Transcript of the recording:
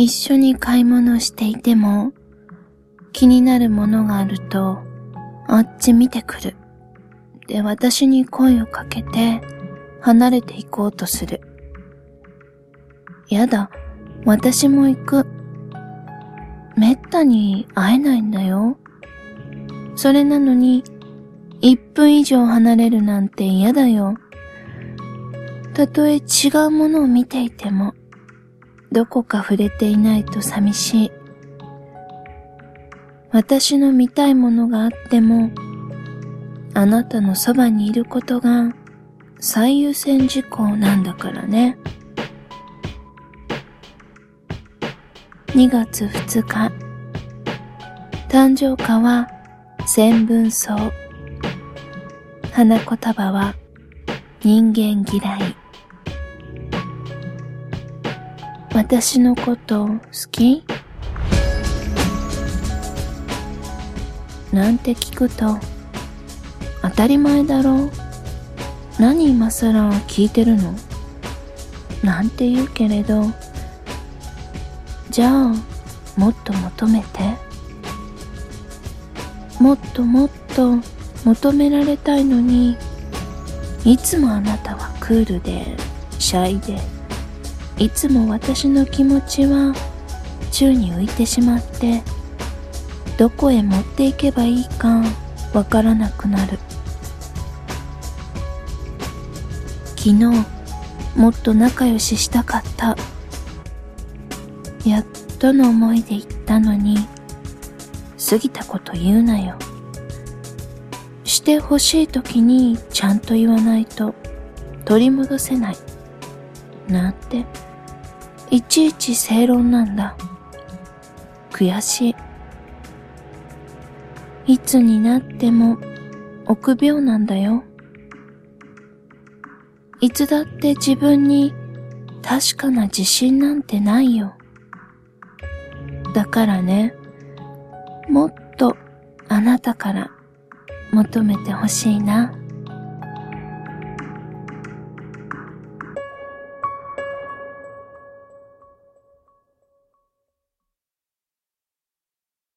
一緒に買い物していても、気になるものがあると、あっち見てくる。で、私に声をかけて、離れて行こうとする。やだ、私も行く。めったに会えないんだよ。それなのに、1分以上離れるなんて嫌だよ。たとえ違うものを見ていても、どこか触れていないと寂しい。私の見たいものがあっても、あなたのそばにいることが最優先事項なんだからね。2月2日、誕生花は千分草、花言葉は人間嫌い。私のこと好き？なんて聞くと、当たり前だろう。何今さら聞いてるの？なんて言うけれど、じゃあもっと求めて。もっともっと求められたいのに、いつもあなたはクールでシャイで、いつも私の気持ちは宙に浮いてしまって、どこへ持っていけばいいかわからなくなる。昨日もっと仲良ししたかった、やっとの思いで言ったのに、過ぎたこと言うなよ。してほしいときにちゃんと言わないと取り戻せない。なんていちいち正論なんだ。悔しい。いつになっても臆病なんだよ。いつだって自分に確かな自信なんてないよ。だからね、もっとあなたから求めてほしいな。